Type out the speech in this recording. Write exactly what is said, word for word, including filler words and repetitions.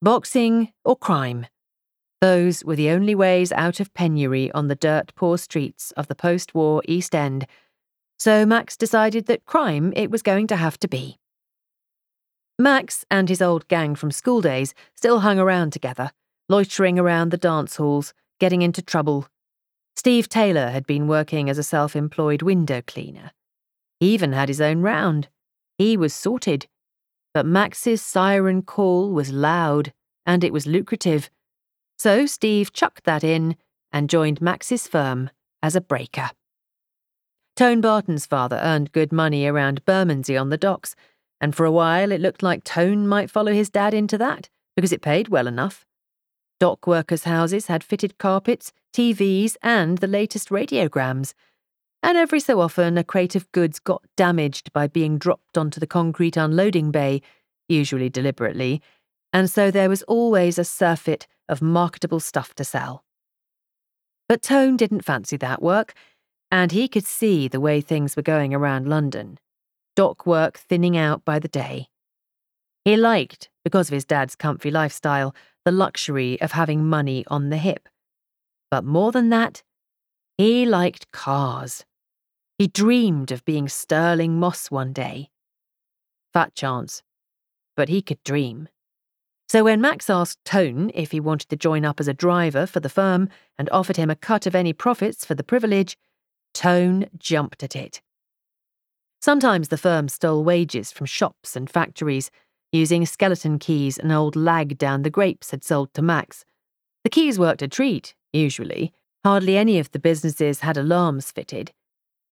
Boxing or crime. Those were the only ways out of penury on the dirt-poor streets of the post-war East End, so Max decided that crime it was going to have to be. Max and his old gang from school days still hung around together, loitering around the dance halls, getting into trouble. Steve Taylor had been working as a self-employed window cleaner. He even had his own round. He was sorted. But Max's siren call was loud, and it was lucrative. So Steve chucked that in and joined Max's firm as a breaker. Tone Barton's father earned good money around Bermondsey on the docks, and for a while it looked like Tone might follow his dad into that, because it paid well enough. Dock workers' houses had fitted carpets, T Vs, and the latest radiograms, and every so often a crate of goods got damaged by being dropped onto the concrete unloading bay, usually deliberately, and so there was always a surfeit of marketable stuff to sell. But Tone didn't fancy that work, and he could see the way things were going around London, dock work thinning out by the day. He liked, because of his dad's comfy lifestyle, the luxury of having money on the hip. But more than that, he liked cars. He dreamed of being Stirling Moss one day. Fat chance, but he could dream. So when Max asked Tone if he wanted to join up as a driver for the firm and offered him a cut of any profits for the privilege, Tone jumped at it. Sometimes the firm stole wages from shops and factories, using skeleton keys an old lag down the grapes had sold to Max. The keys worked a treat, usually. Hardly any of the businesses had alarms fitted,